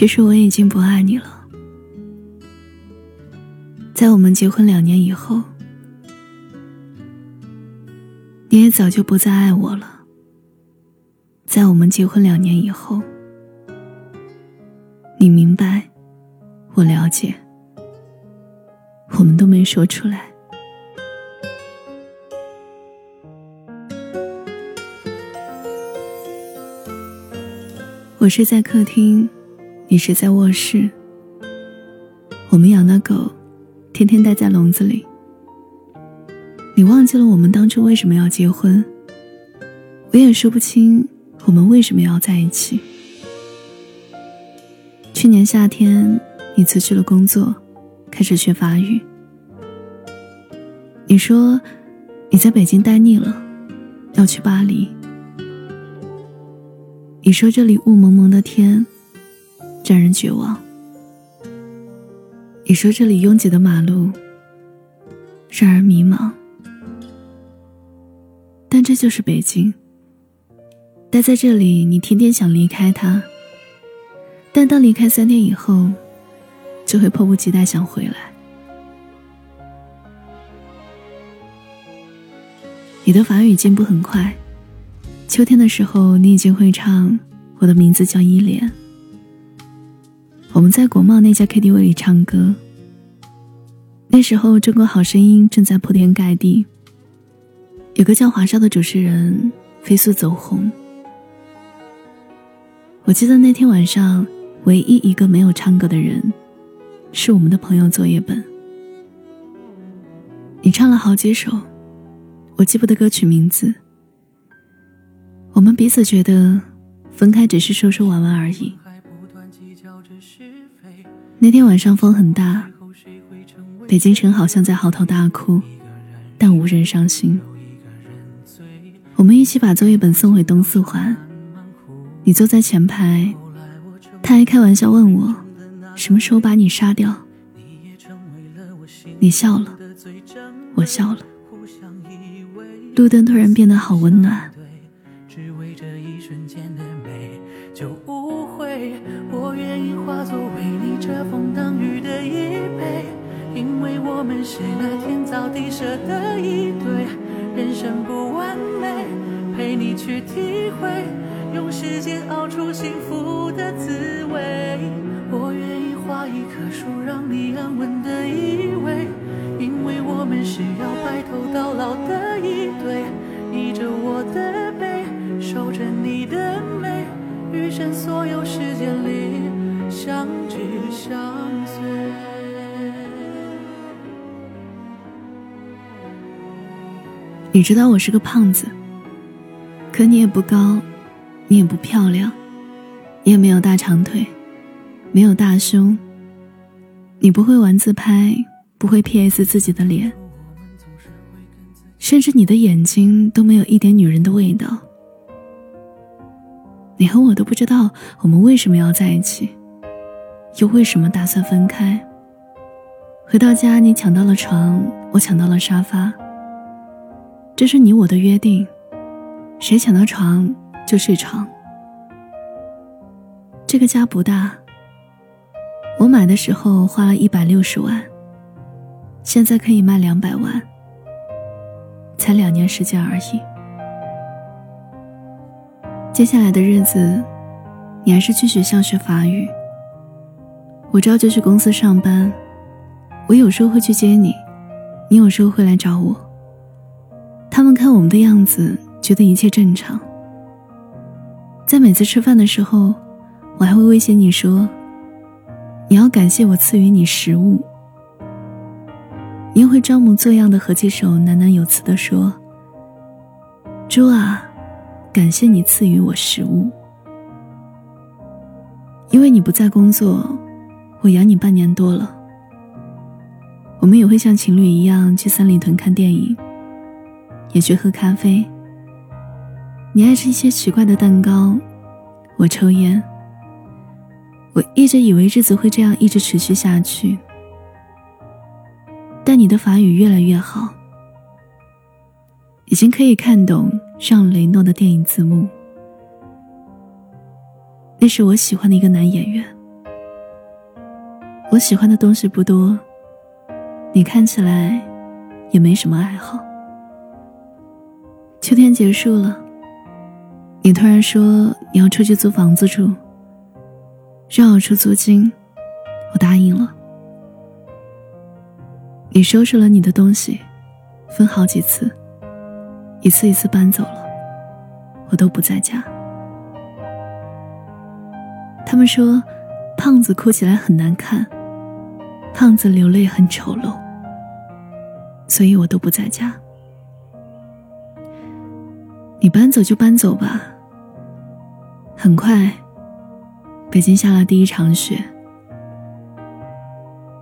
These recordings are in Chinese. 其实我已经不爱你了。在我们结婚2年以后，你也早就不再爱我了。在我们结婚2年以后，你明白，我了解，我们都没说出来。我是在客厅，你是在卧室。我们养的狗天天待在笼子里。你忘记了我们当初为什么要结婚，我也说不清我们为什么要在一起。去年夏天，你辞去了工作，开始学法语。你说你在北京待腻了，要去巴黎。你说这里雾蒙蒙的天让人绝望。你说这里拥挤的马路让人迷茫。但这就是北京，待在这里你天天想离开它，但当离开3天以后，就会迫不及待想回来。你的法语进步很快，秋天的时候你已经会唱我的名字叫依莲。我们在国贸那家 KTV 里唱歌，那时候中国好声音正在铺天盖地，有个叫华少的主持人飞速走红。我记得那天晚上唯一一个没有唱歌的人是我们的朋友作业本。你唱了好几首我记不得歌曲名字，我们彼此觉得分开只是说说玩玩而已。那天晚上风很大，北京城好像在嚎啕大哭，但无人伤心。我们一起把作业本送回东四环，你坐在前排，他还开玩笑问我什么时候把你杀掉。你笑了，我笑了，路灯突然变得好温暖。我愿意化作为你遮风挡雨的一杯，因为我们是那天造地设的一对。人生不完美，陪你去体会，用时间熬出幸福的滋味。我愿意画一棵树让你安稳的依偎，因为我们是要白头到老的一对。依着我的背，守着你的美，余生所有时间里相聚相随。你知道我是个胖子，可你也不高，你也不漂亮，你也没有大长腿，没有大胸，你不会玩自拍，不会 PS 自己的脸，甚至你的眼睛都没有一点女人的味道。你和我都不知道我们为什么要在一起，又为什么打算分开。回到家，你抢到了床，我抢到了沙发，这是你我的约定，谁抢到床就睡床。这个家不大，我买的时候花了160万，现在可以卖200万，才2年时间而已。接下来的日子，你还是去学校学法语，我照旧去公司上班。我有时候会去接你，你有时候会来找我。他们看我们的样子，觉得一切正常。在每次吃饭的时候，我还会威胁你说，你要感谢我赐予你食物。你也会装模作样的合起手，喃喃有词地说，猪啊，感谢你赐予我食物。因为你不在工作，我养你半年多了。我们也会像情侣一样去三里屯看电影，也去喝咖啡。你爱吃一些奇怪的蛋糕，我抽烟。我一直以为日子会这样一直持续下去，但你的法语越来越好，已经可以看懂让雷诺的电影字幕。那是我喜欢的一个男演员，我喜欢的东西不多，你看起来也没什么爱好。秋天结束了，你突然说你要出去租房子住，让我出租金，我答应了。你收拾了你的东西，分好几次，一次一次搬走了，我都不在家。他们说胖子哭起来很难看，胖子流泪很丑陋，所以我都不在家。你搬走就搬走吧。很快北京下了第一场雪，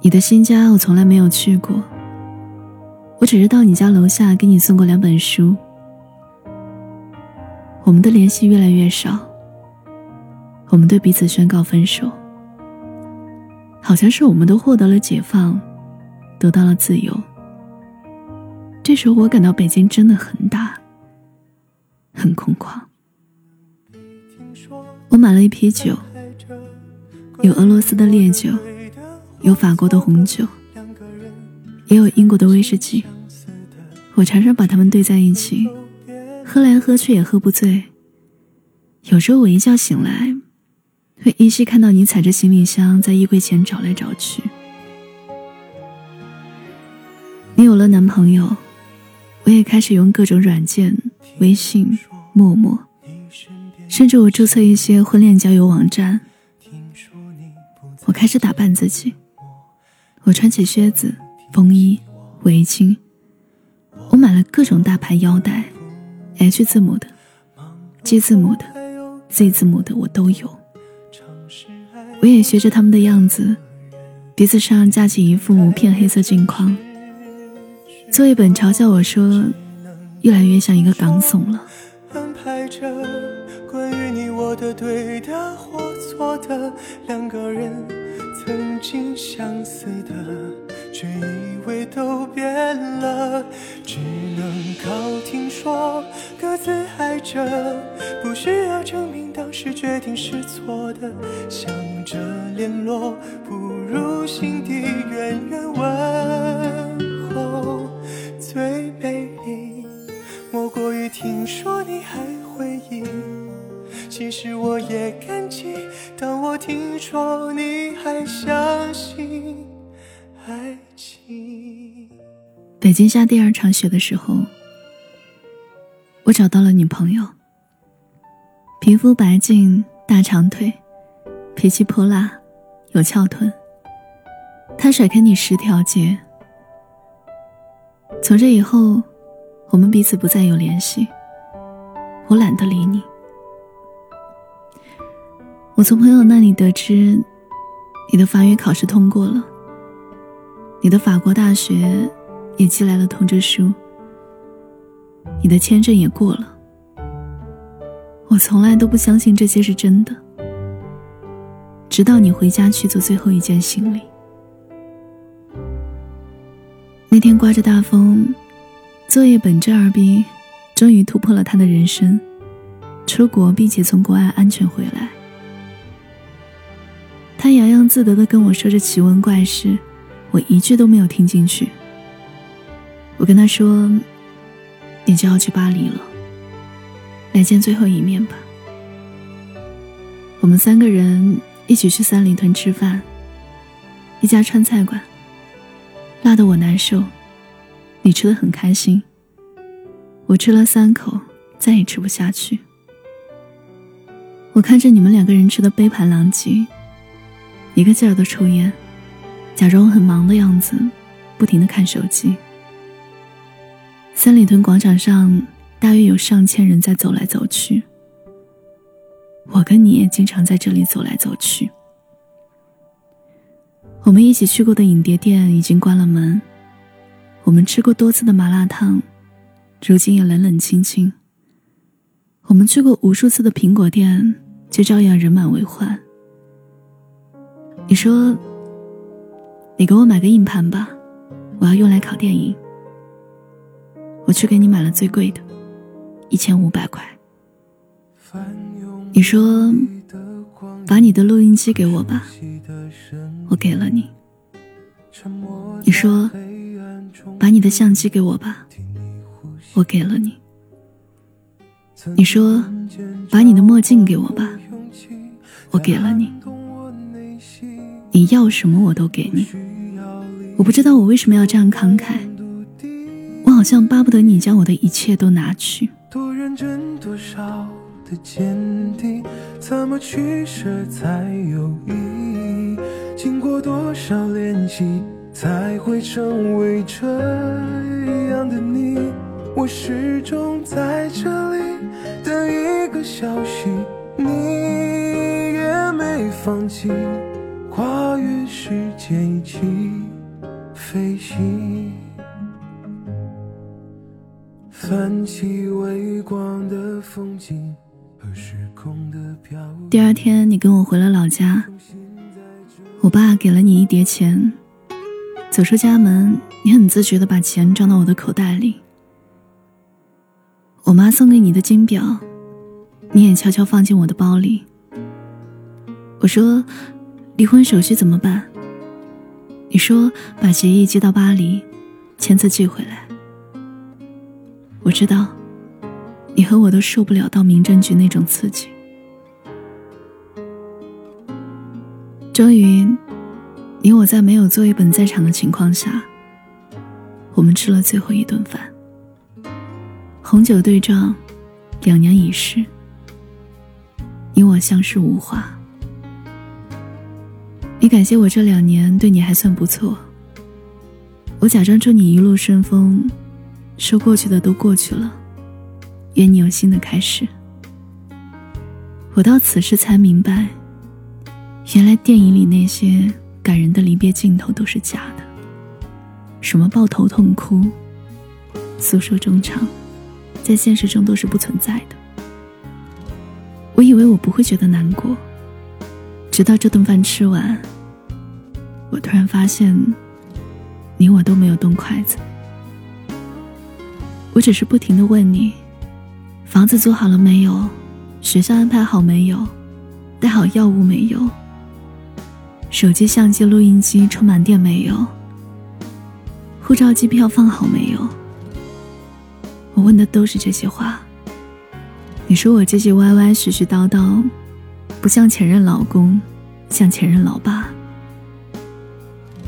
你的新家我从来没有去过，我只是到你家楼下给你送过2本书。我们的联系越来越少，我们对彼此宣告分手，好像是我们都获得了解放，得到了自由。这时候我感到北京真的很大，很空旷。我买了一批酒，有俄罗斯的烈酒，有法国的红酒，也有英国的威士忌。我常常把它们兑在一起，喝来喝去也喝不醉。有时候我一觉醒来，会依稀看到你踩着行李箱在衣柜前找来找去。你有了男朋友，我也开始用各种软件，微信、陌陌，甚至我注册一些婚恋交友网站。我开始打扮自己，我穿起靴子、风衣、围巾，我买了各种大牌腰带， H 字母的、G 字母的、Z 字母的我都有。我也学着他们的样子，鼻子上架起一副无片黑色镜框。作业本嘲笑我说，越来越像一个港怂了。安排着关于你我的对的或错的，两个人曾经相似的，却以为都变了，只能靠听说各自爱着，不需要证明当时决定是错的。想着联络，不如心底远远问候。最美丽莫过于听说你还回忆，其实我也感激，当我听说你还相信爱情。北京下第2场雪的时候，我找到了女朋友。皮肤白净，大长腿，脾气泼辣，有翘臀。她甩开你10条街。从这以后，我们彼此不再有联系，我懒得理你。我从朋友那里得知，你的法语考试通过了，你的法国大学也寄来了通知书，你的签证也过了。我从来都不相信这些是真的，直到你回家去做最后一件行李。那天刮着大风，作业本这2B终于突破了他的人生，出国并且从国外安全回来。他洋洋自得地跟我说着奇闻怪事，我一句都没有听进去。我跟他说，你就要去巴黎了，来见最后一面吧。我们3个人一起去3里屯吃饭，一家川菜馆，辣得我难受，你吃得很开心。我吃了3口，再也吃不下去。我看着你们2个人吃得杯盘狼藉，一个劲儿地抽烟，假装很忙的样子，不停地看手机。3里屯广场上大约有上千人在走来走去，我跟你也经常在这里走来走去。我们一起去过的影碟店已经关了门，我们吃过多次的麻辣烫，如今也冷冷清清。我们去过无数次的苹果店，却照样人满为患。你说，你给我买个硬盘吧，我要用来拷电影。我去给你买了最贵的，1500块。你说，把你的录音机给我吧，我给了你。你说把你的相机给我吧，我给了你。你说把你的墨镜给我吧，我给了你。你要什么我都给你。我不知道我为什么要这样慷慨，我好像巴不得你将我的一切都拿去。多认真多少的坚定，怎么取舍才有意义，经过多少练习才会成为这样的你。我始终在这里等一个消息，你也没放弃，跨越时间一起飞行，泛起微光的风景和时空的漂移。第二天你跟我回了老家，我爸给了你一叠钱。走出家门，你很自觉地把钱装到我的口袋里。我妈送给你的金表，你也悄悄放进我的包里。我说离婚手续怎么办，你说把协议寄到巴黎，签字寄回来。我知道你和我都受不了到民政局那种刺激。终于你我在没有作业本在场的情况下，我们吃了最后一顿饭。红酒对仗，两年已逝，你我相视无话。你感谢我这2年对你还算不错，我假装祝你一路顺风，说过去的都过去了，愿你有新的开始。我到此时才明白，原来电影里那些感人的离别镜头都是假的，什么抱头痛哭、诉说衷肠，在现实中都是不存在的。我以为我不会觉得难过，直到这顿饭吃完，我突然发现你我都没有动筷子。我只是不停地问你，房子租好了没有，学校安排好没有，带好药物没有，手机相机录音机充满电没有，护照机票放好没有。我问的都是这些话，你说我唧唧歪歪絮絮叨叨，不像前任老公，像前任老爸。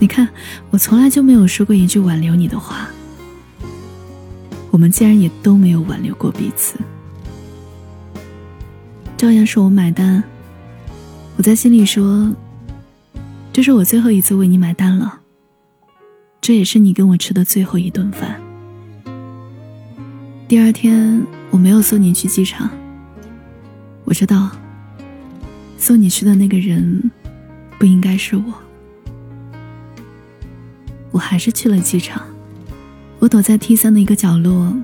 你看，我从来就没有说过一句挽留你的话，我们竟然也都没有挽留过彼此。照样是我买单，我在心里说，这是我最后一次为你买单了，这也是你跟我吃的最后一顿饭。第二天，我没有送你去机场，我知道送你去的那个人不应该是我。我还是去了机场，我躲在 T3 的一个角落，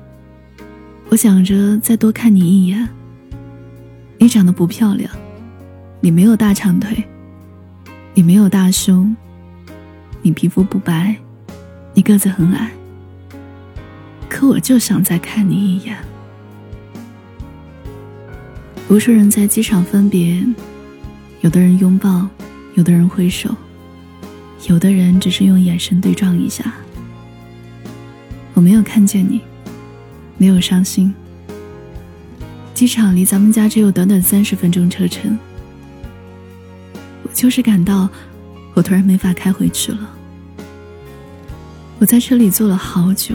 我想着再多看你一眼。你长得不漂亮，你没有大长腿，你没有大胸，你皮肤不白，你个子很矮，可我就想再看你一眼。无数人在机场分别，有的人拥抱，有的人挥手，有的人只是用眼神对撞一下。我没有看见你，没有伤心。机场离咱们家只有短短30分钟车程，我就是感到我突然没法开回去了。我在车里坐了好久，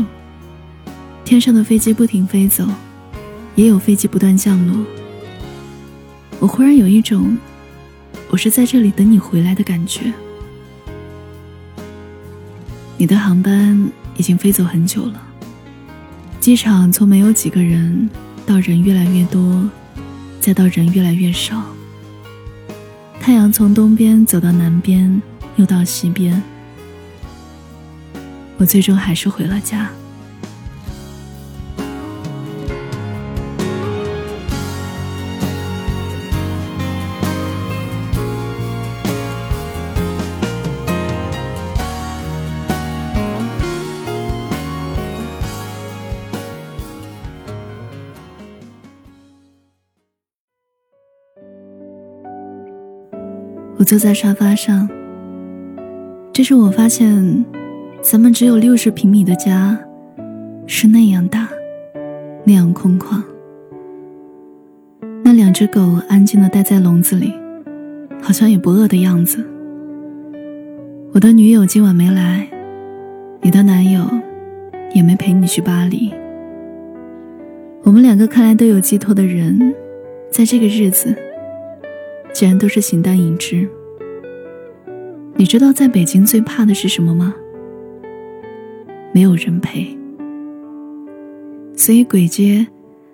天上的飞机不停飞走，也有飞机不断降落。我忽然有一种我是在这里等你回来的感觉。你的航班已经飞走很久了，机场从没有几个人到人越来越多，再到人越来越少。太阳从东边走到南边，又到西边。我最终还是回了家。我坐在沙发上，这是我发现咱们只有60平米的家是那样大，那样空旷。那两只狗安静地待在笼子里，好像也不饿的样子。我的女友今晚没来，你的男友也没陪你去巴黎。我们两个看来都有寄托的人，在这个日子竟然都是形单影只。你知道在北京最怕的是什么吗？没有人陪。所以簋街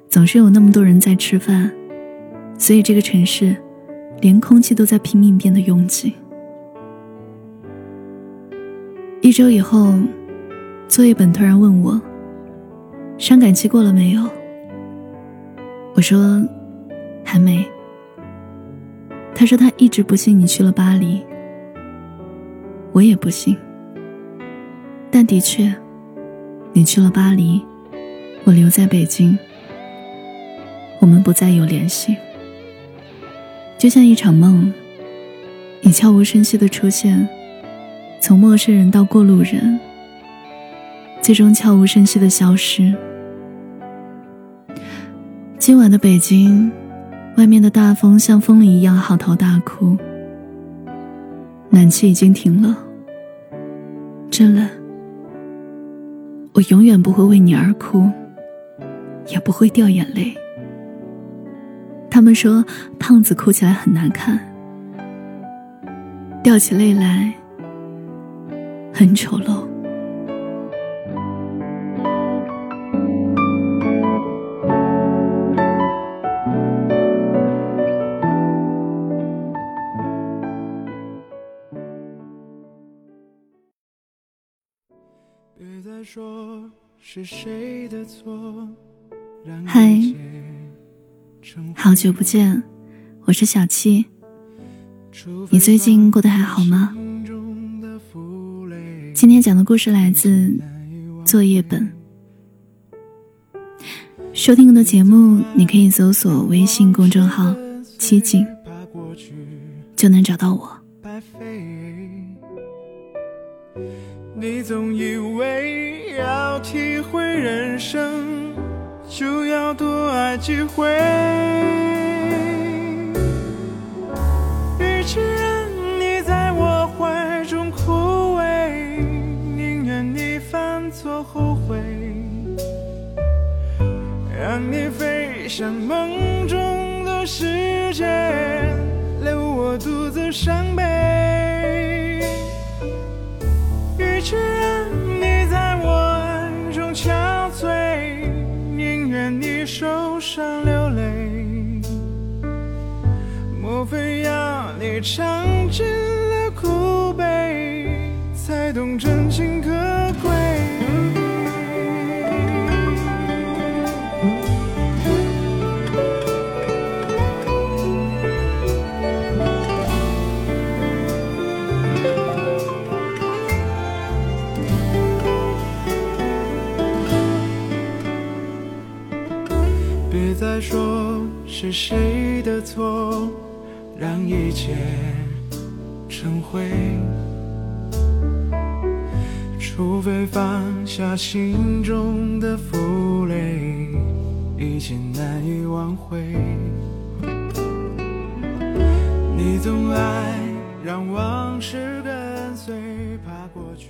总是有那么多人在吃饭，所以这个城市连空气都在拼命变得拥挤。1周以后，作业本突然问我伤感期过了没有，我说还没。他说他一直不信你去了巴黎，我也不信，但的确你去了巴黎，我留在北京，我们不再有联系。就像一场梦，你悄无声息地出现，从陌生人到过路人，最终悄无声息地消失。今晚的北京，外面的大风像疯了一样嚎啕大哭，暖气已经停了，真冷。我永远不会为你而哭，也不会掉眼泪。他们说胖子哭起来很难看，掉起泪来很丑陋。别再说是谁的错。嗨，好久不见，我是小七。你最近过得还好吗？今天讲的故事来自作业本。收听更多节目，你可以搜索微信公众号七景，就能找到我。你总以为要体会人生，就要多爱几回，与其让你在我怀中枯萎，宁愿你犯错后悔，让你飞向梦中的世界，留我独自伤悲。与其让你在我暗中憔悴，宁愿你受伤流泪，莫非要你尝尽了苦悲，才懂真情可贵。别再说是谁的错，让一切成灰，除非放下心中的负累，已经难以挽回。你总爱让往事跟随，怕过去。